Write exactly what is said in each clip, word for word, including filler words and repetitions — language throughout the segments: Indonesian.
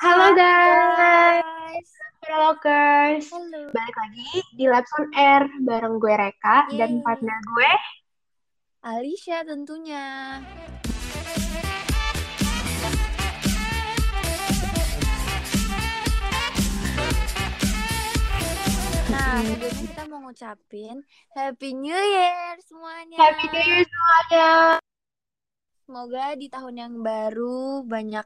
Halo guys, Travelokers. Balik lagi di Lapson Air bareng gue Reka Yay. Dan partner gue Alisha tentunya. Nah, sebelumnya kita mau ngucapin Happy New Year semuanya. Happy New Year semuanya. Semoga di tahun yang baru banyak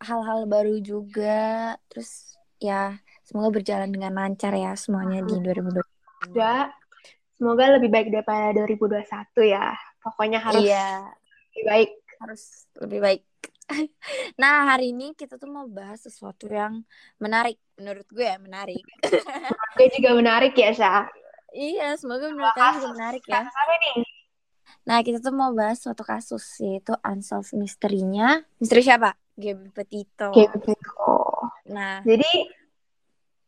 hal-hal baru juga. Terus ya, semoga berjalan dengan lancar ya semuanya di dua ribu dua puluh. Ya, semoga lebih baik daripada dua ribu dua puluh satu ya. Pokoknya harus iya. lebih baik. Harus lebih baik. Nah, hari ini kita tuh mau bahas sesuatu yang menarik. Menurut gue ya, menarik. Menurut gue juga menarik ya, Sa. Iya, semoga menurut kamu juga menarik ya. Nih. Nah, kita tuh mau bahas suatu kasus, yaitu unsolved misterinya. Misteri siapa? Gabby Petito. Gabby Petito. Nah, jadi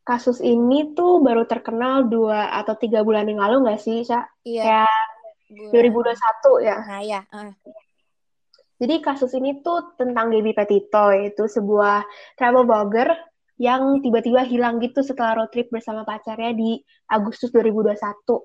kasus ini tuh baru terkenal dua atau tiga bulan yang lalu nggak sih, Sya? Iya. Kayak dua ribu dua puluh satu ya. Nah, ya. Uh. Jadi kasus ini tuh tentang Gabby Petito, yaitu sebuah travel blogger yang tiba-tiba hilang gitu setelah road trip bersama pacarnya di Agustus dua ribu dua puluh satu.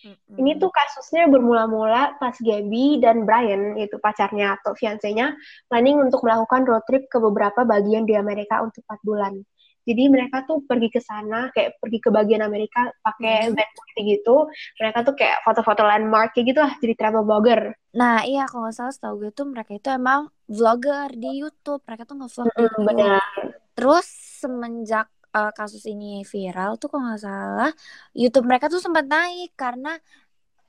Mm-hmm. Ini tuh kasusnya bermula-mula pas Gabby dan Brian, yaitu pacarnya atau fiancenya, planning untuk melakukan road trip ke beberapa bagian di Amerika untuk empat bulan. Jadi mereka tuh pergi ke sana, kayak pergi ke bagian Amerika pakai van mm-hmm. gitu. Mereka tuh kayak foto-foto landmark kayak gitu lah, jadi travel blogger. Nah iya, kalau nggak salah setahu gue tuh mereka itu emang vlogger di YouTube. Mereka tuh nge-vlog di YouTube. Benar. Terus semenjak Uh, kasus ini viral tuh kalau nggak salah YouTube mereka tuh sempat naik karena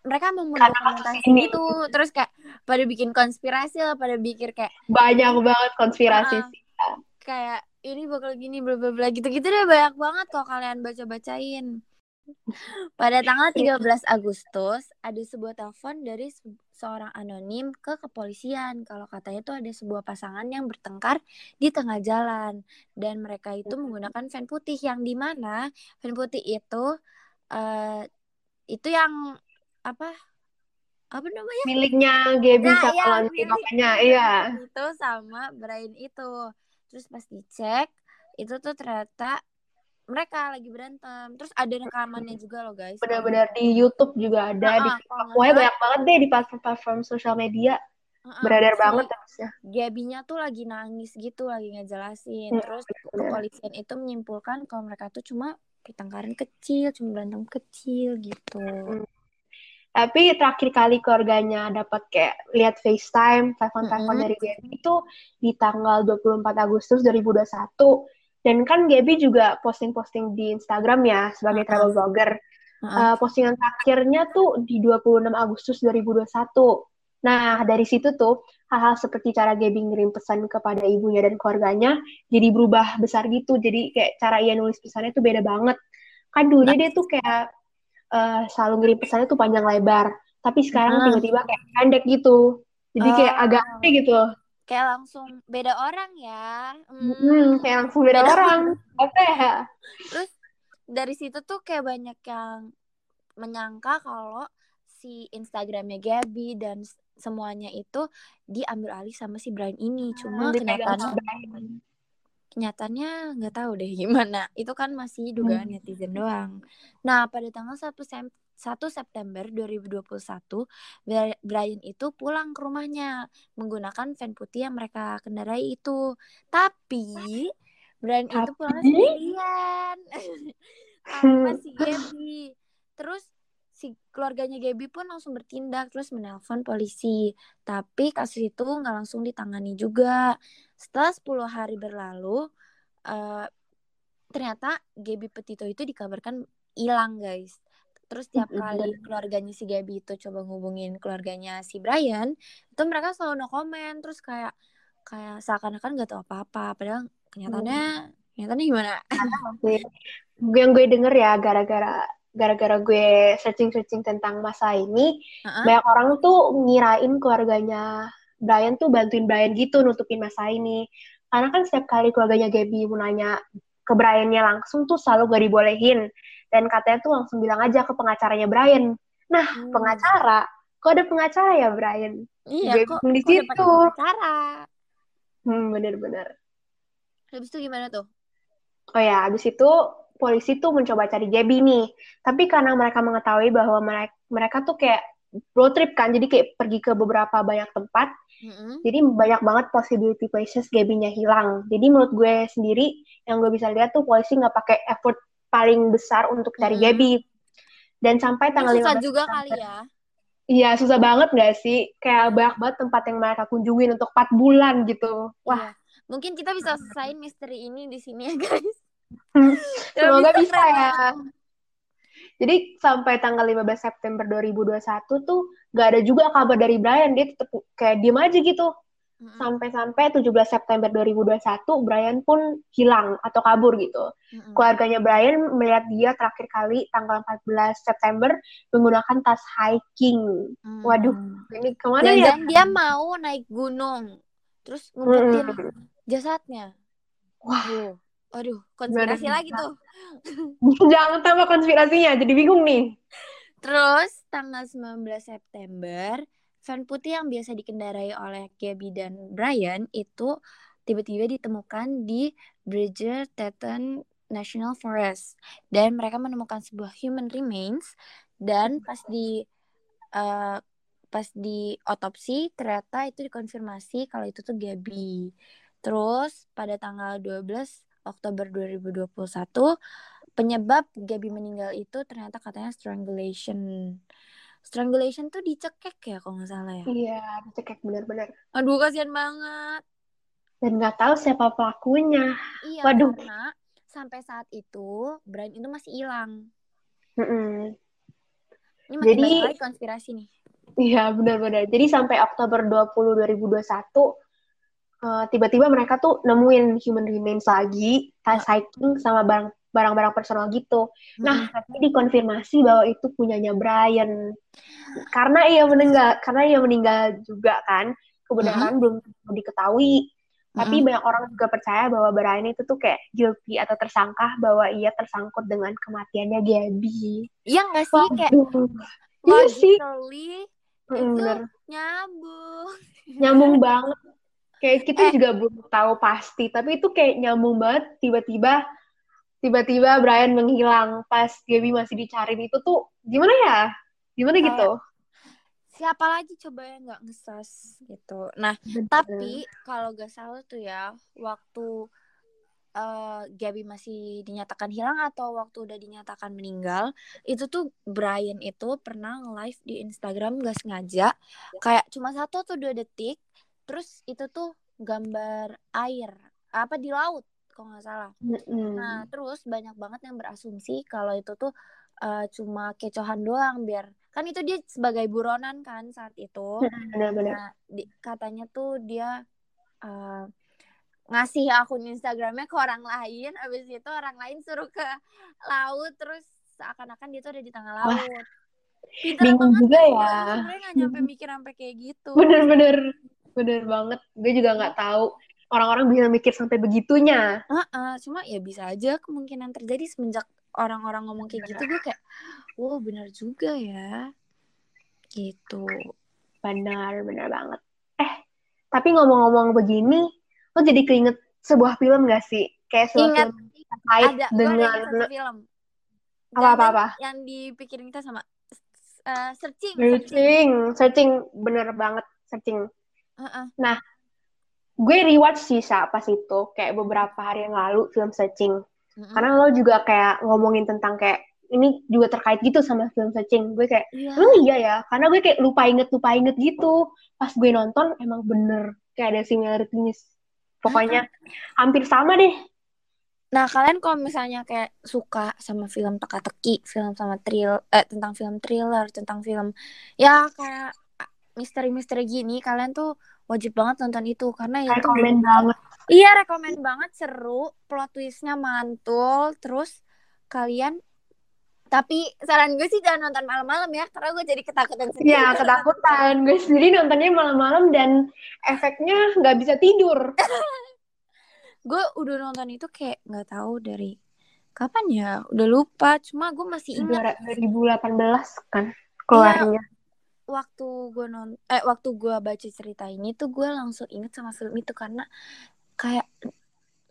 mereka menggunakan itu, terus kayak pada bikin konspirasi lah, pada pikir kayak banyak banget konspirasi uh, kayak ini bakal gini bla bla bla gitu-gitu deh, banyak banget kalau kalian baca-bacain. Pada tanggal tiga belas Agustus ada sebuah telepon dari seorang anonim ke kepolisian kalau katanya tuh ada sebuah pasangan yang bertengkar di tengah jalan dan mereka itu menggunakan van putih, yang dimana van putih itu uh, itu yang apa apa namanya miliknya Gabby nah, sama ya, iya itu sama Brian itu. Terus pas dicek itu tuh ternyata mereka lagi berantem. Terus ada rekamannya juga loh guys. Benar-benar di YouTube juga ada. Nah, di TikTok. Pokoknya banyak banget deh di platform sosial media. Uh-uh, Beredar banget terusnya. Gabby-nya tuh lagi nangis gitu, lagi ngejelasin. Hmm, terus kepolisian itu menyimpulkan kalau mereka tuh cuma pertengkaran kecil, cuma berantem kecil gitu. Hmm. Tapi terakhir kali keluarganya dapat kayak lihat FaceTime, telepon-telepon mm-hmm. dari Gabby itu di tanggal dua puluh empat Agustus dua ribu dua puluh satu. Dan kan Gabby juga posting-posting di Instagram ya sebagai travel blogger. Uh, postingan terakhirnya tuh di dua puluh enam Agustus dua ribu dua puluh satu. Nah, dari situ tuh hal-hal seperti cara Gabby ngirim pesan kepada ibunya dan keluarganya jadi berubah besar gitu. Jadi kayak cara ia nulis pesannya tuh beda banget. Kan dulunya dia tuh kayak uh, selalu ngirim pesannya tuh panjang lebar. Tapi sekarang uh. tiba-tiba kayak pendek gitu. Jadi kayak uh. agak aneh gitu. Kayak langsung beda orang ya. Hmm, hmm kayak langsung beda, beda orang. Apa ya? Terus dari situ tuh kayak banyak yang menyangka kalau si Instagramnya Gabby dan semuanya itu diambil alih sama si Brian ini. Cuma hmm, kenyataannya kenyataannya nggak tahu deh gimana. Itu kan masih dugaan hmm. netizen doang. Nah, pada tanggal satu September dua ribu dua puluh satu, Brian itu pulang ke rumahnya menggunakan van putih yang mereka kendarai itu. Tapi Brian Tapi? itu pulang sendirian sama si Gabby. Terus si keluarganya Gabby pun langsung bertindak, terus menelpon polisi. Tapi kasus itu nggak langsung ditangani juga. Setelah sepuluh hari berlalu, uh, ternyata Gabby Petito itu dikabarkan hilang guys. Terus tiap kali keluarganya si Gabby itu coba ngubungin keluarganya si Brian, itu mereka selalu no comment. Terus kayak kayak seakan-akan gak tahu apa-apa. Padahal kenyataannya, hmm. kenyataannya gimana? Yang gue denger ya, gara-gara gara-gara gue searching-searching tentang masa ini, uh-huh. banyak orang tuh ngirain keluarganya Brian tuh bantuin Brian gitu, nutupin masa ini. Karena kan setiap kali keluarganya Gabby mau nanya ke Brian-nya langsung tuh selalu gak dibolehin. Dan katanya tuh langsung bilang aja ke pengacaranya Brian. Nah, hmm. pengacara? Kok ada pengacara ya, Brian? Iya, Gabby kok, kok ada pengacara? Hmm, bener-bener. Habis itu gimana tuh? Oh ya, habis itu polisi tuh mencoba cari Gabby nih. Tapi karena mereka mengetahui bahwa mereka, mereka tuh kayak road trip kan, jadi kayak pergi ke beberapa banyak tempat. Mm-hmm. Jadi banyak banget possibility places Gabby-nya hilang. Jadi menurut gue sendiri, yang gue bisa lihat tuh polisi nggak pakai effort paling besar untuk cari mm-hmm. Gabby. Dan sampai tanggal lima belas Susah juga kali ya. Iya, susah banget nggak sih? Kayak banyak banget tempat yang mereka kunjungin untuk empat bulan gitu. Wah, ya. Mungkin kita bisa selesain misteri ini di sini ya guys. Semoga bisa ya. Jadi sampai tanggal lima belas September dua ribu dua puluh satu tuh gak ada juga kabar dari Brian. Dia tetap kayak diem aja gitu. Mm-hmm. Sampai-sampai tujuh belas September dua ribu dua puluh satu Brian pun hilang atau kabur gitu. Mm-hmm. Keluarganya Brian melihat dia terakhir kali tanggal empat belas September menggunakan tas hiking. Mm-hmm. Waduh, ini kemana dan ya? Dan dia mau naik gunung. Terus ngumpetin mm-hmm. jasadnya. Wah. Wow. Aduh, konspirasi beneran lagi tuh. Jangan tambah konspirasinya, jadi bingung nih. Terus, tanggal sembilan belas September, van putih yang biasa dikendarai oleh Gabby dan Brian itu tiba-tiba ditemukan di Bridger Teton National Forest. Dan mereka menemukan sebuah human remains. Dan pas di uh, pas di otopsi, ternyata itu dikonfirmasi kalau itu tuh Gabby. Terus, pada tanggal dua belas Oktober dua ribu dua puluh satu penyebab Gabby meninggal itu ternyata katanya strangulation. Strangulation tuh dicekek ya kalau nggak salah ya. Iya, dicekek benar-benar. Aduh, kasihan banget. Dan nggak tahu siapa pelakunya. Iya, waduh. Karena sampai saat itu Brian itu masih hilang. Mm-mm. Ini makin jadi, banyak konspirasi nih. Iya, benar-benar. Jadi sampai Oktober dua puluh dua ribu dua puluh satu Uh, tiba-tiba mereka tuh nemuin human remains lagi, tas hiking sama barang, barang-barang personal gitu. Hmm. Nah, tapi dikonfirmasi bahwa itu punyanya Brian. Karena ia meninggal, karena ia meninggal juga kan, kebenaran hmm. belum diketahui. Hmm. Tapi banyak orang juga percaya bahwa Brian itu tuh kayak guilty atau tersangka bahwa ia tersangkut dengan kematiannya Gabby. Iya nggak sih? Waduh. Kayak logically itu bener. nyambung, nyambung banget. Kayak kita eh. juga belum tahu pasti, tapi itu kayak nyambung banget, tiba-tiba tiba-tiba Brian menghilang pas Gabby masih dicariin itu tuh gimana ya? Gimana eh. gitu? Siapa lagi coba yang nggak ngesas gitu. Nah, bener. Tapi kalau nggak salah tuh ya, waktu uh, Gabby masih dinyatakan hilang atau waktu udah dinyatakan meninggal, itu tuh Brian itu pernah nge-live di Instagram nggak sengaja, kayak cuma satu atau dua detik. Terus itu tuh gambar air, apa di laut, kalau nggak salah. Mm-hmm. Nah, terus banyak banget yang berasumsi kalau itu tuh uh, cuma kecohan doang biar... Kan itu dia sebagai buronan kan saat itu. Benar-benar. Nah, di, katanya tuh dia uh, ngasih akun Instagramnya ke orang lain, abis itu orang lain suruh ke laut, terus seakan-akan dia tuh ada di tengah laut. Wah, bingung juga ya. Sebenernya nggak nyampe mikir sampai kayak gitu. Bener-bener. Bener banget, gue juga nggak tahu orang-orang bisa mikir sampai begitunya. Uh, uh, cuma ya bisa aja kemungkinan terjadi semenjak orang-orang ngomong kayak gitu, gue kayak, wow benar juga ya, gitu. Benar, benar banget. Eh, tapi ngomong-ngomong begini, lo jadi keinget sebuah film nggak sih? Kayak sebuah ingat, film terkait ada, dengan film. Apa-apa? Yang dipikirin kita sama uh, searching. Searching, searching, bener banget searching. Uh-uh. Nah, gue rewatch sisa pas itu kayak beberapa hari yang lalu film Searching. Uh-uh. Karena lo juga kayak ngomongin tentang kayak ini juga terkait gitu sama film Searching. Gue kayak, yeah. oh iya ya, karena gue kayak lupa inget lupa inget gitu. Pas gue nonton emang bener kayak ada similarities. Pokoknya uh-huh. hampir sama deh. Nah, kalian kalau misalnya kayak suka sama film teka-teki, film sama thrill, eh, tentang film thriller, tentang film ya kayak misteri-misteri gini, kalian tuh wajib banget nonton itu karena itu rekomend banget. Iya, rekomend banget, seru, plot twist-nya mantul. Terus kalian, tapi saran gue sih jangan nonton malam-malam ya, karena gue jadi ketakutan sendiri. Iya, ketakutan. Gue sendiri nontonnya malam-malam dan efeknya nggak bisa tidur. Gue udah nonton itu kayak nggak tahu dari kapan ya, udah lupa. Cuma gue masih ingat dua ribu delapan belas kan keluarnya. Ya, waktu gue non eh waktu gue baca cerita ini tuh gue langsung inget sama film itu karena kayak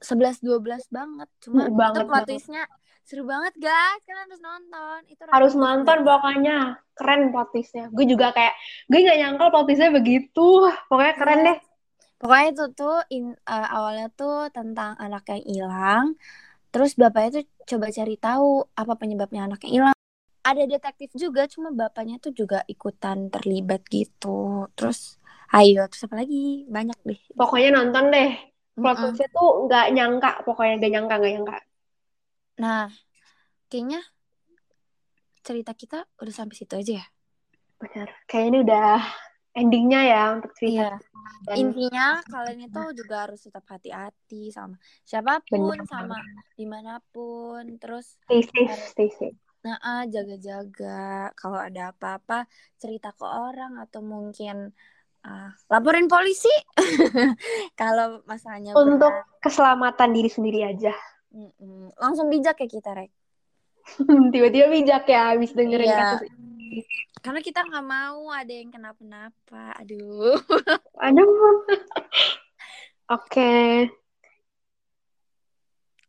sebelas dua belas banget. Cuma banget, itu plot twist-nya seru banget guys, kalian harus nonton. Itu harus nonton pokoknya, keren plot twist-nya. Gue juga kayak gue gak nyangka plot twist-nya begitu. Pokoknya keren deh. Pokoknya itu tuh in, uh, awalnya tuh tentang anak yang hilang. Terus bapaknya tuh coba cari tahu apa penyebabnya anaknya hilang. Ada detektif juga, cuma bapaknya tuh juga ikutan terlibat gitu. Terus, ayo, terus apa lagi? Banyak deh. Pokoknya nonton deh. Plot twistnya mm-hmm. tuh nggak nyangka, pokoknya nggak nyangka, nggak nyangka. Nah, kayaknya cerita kita udah sampai situ aja ya? Benar. Kayaknya ini udah endingnya ya untuk cerita. Iya. Dan intinya kalian itu juga harus tetap hati-hati sama siapapun, benar, sama dimanapun. Terus stay safe, stay safe. Nah, ah, jaga-jaga kalau ada apa-apa cerita ke orang atau mungkin ah, laporin polisi kalau masalahnya untuk berat. Keselamatan diri sendiri aja. Mm-mm. Langsung bijak ya kita, Rek. Tiba-tiba bijak ya habis dengerin iya. kasus ini. Karena kita nggak mau ada yang kenapa-napa. Aduh. Aduh. Oke. Okay.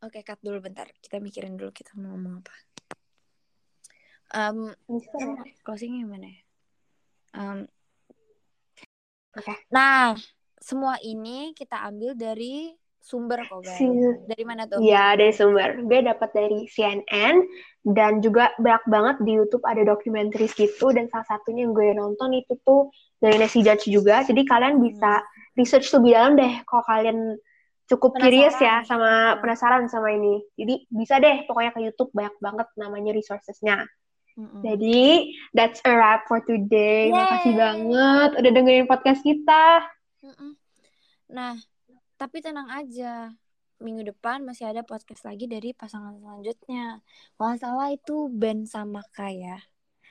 Oke, okay, cut dulu bentar. Kita mikirin dulu kita mau ngomong apa. Um, closingnya gimana ya? Um, okay. Nah, semua ini kita ambil dari sumber kok, guys. Dari mana tuh? Iya, dari sumber. Gue dapat dari C N N dan juga banyak banget di YouTube ada dokumenter gitu, dan salah satunya yang gue nonton itu tuh dari Nat Geo juga. Jadi kalian bisa research lebih dalam deh kalau kalian cukup penasaran. Curious ya sama penasaran sama ini. Jadi bisa deh pokoknya ke YouTube banyak banget namanya resourcesnya. Mm-hmm. Jadi that's a wrap for today. Yay. Makasih banget udah dengerin podcast kita. Mm-mm. Nah, tapi tenang aja, minggu depan masih ada podcast lagi dari pasangan selanjutnya. Kalau salah itu Ben sama Kai ya.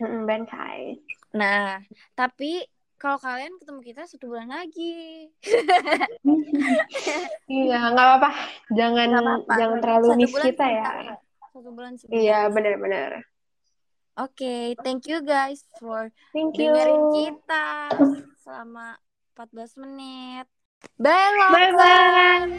Mm-mm, Ben Kai. Nah, tapi kalau kalian ketemu kita satu bulan lagi. Iya, nggak apa-apa. Jangan gak apa-apa. Jangan terlalu satu miss kita ya. Kita. Satu bulan sebentar. Iya, benar-benar. Oke, okay, thank you guys for thank dengerin you. Kita selama empat belas menit. Bye, love. Bye-bye.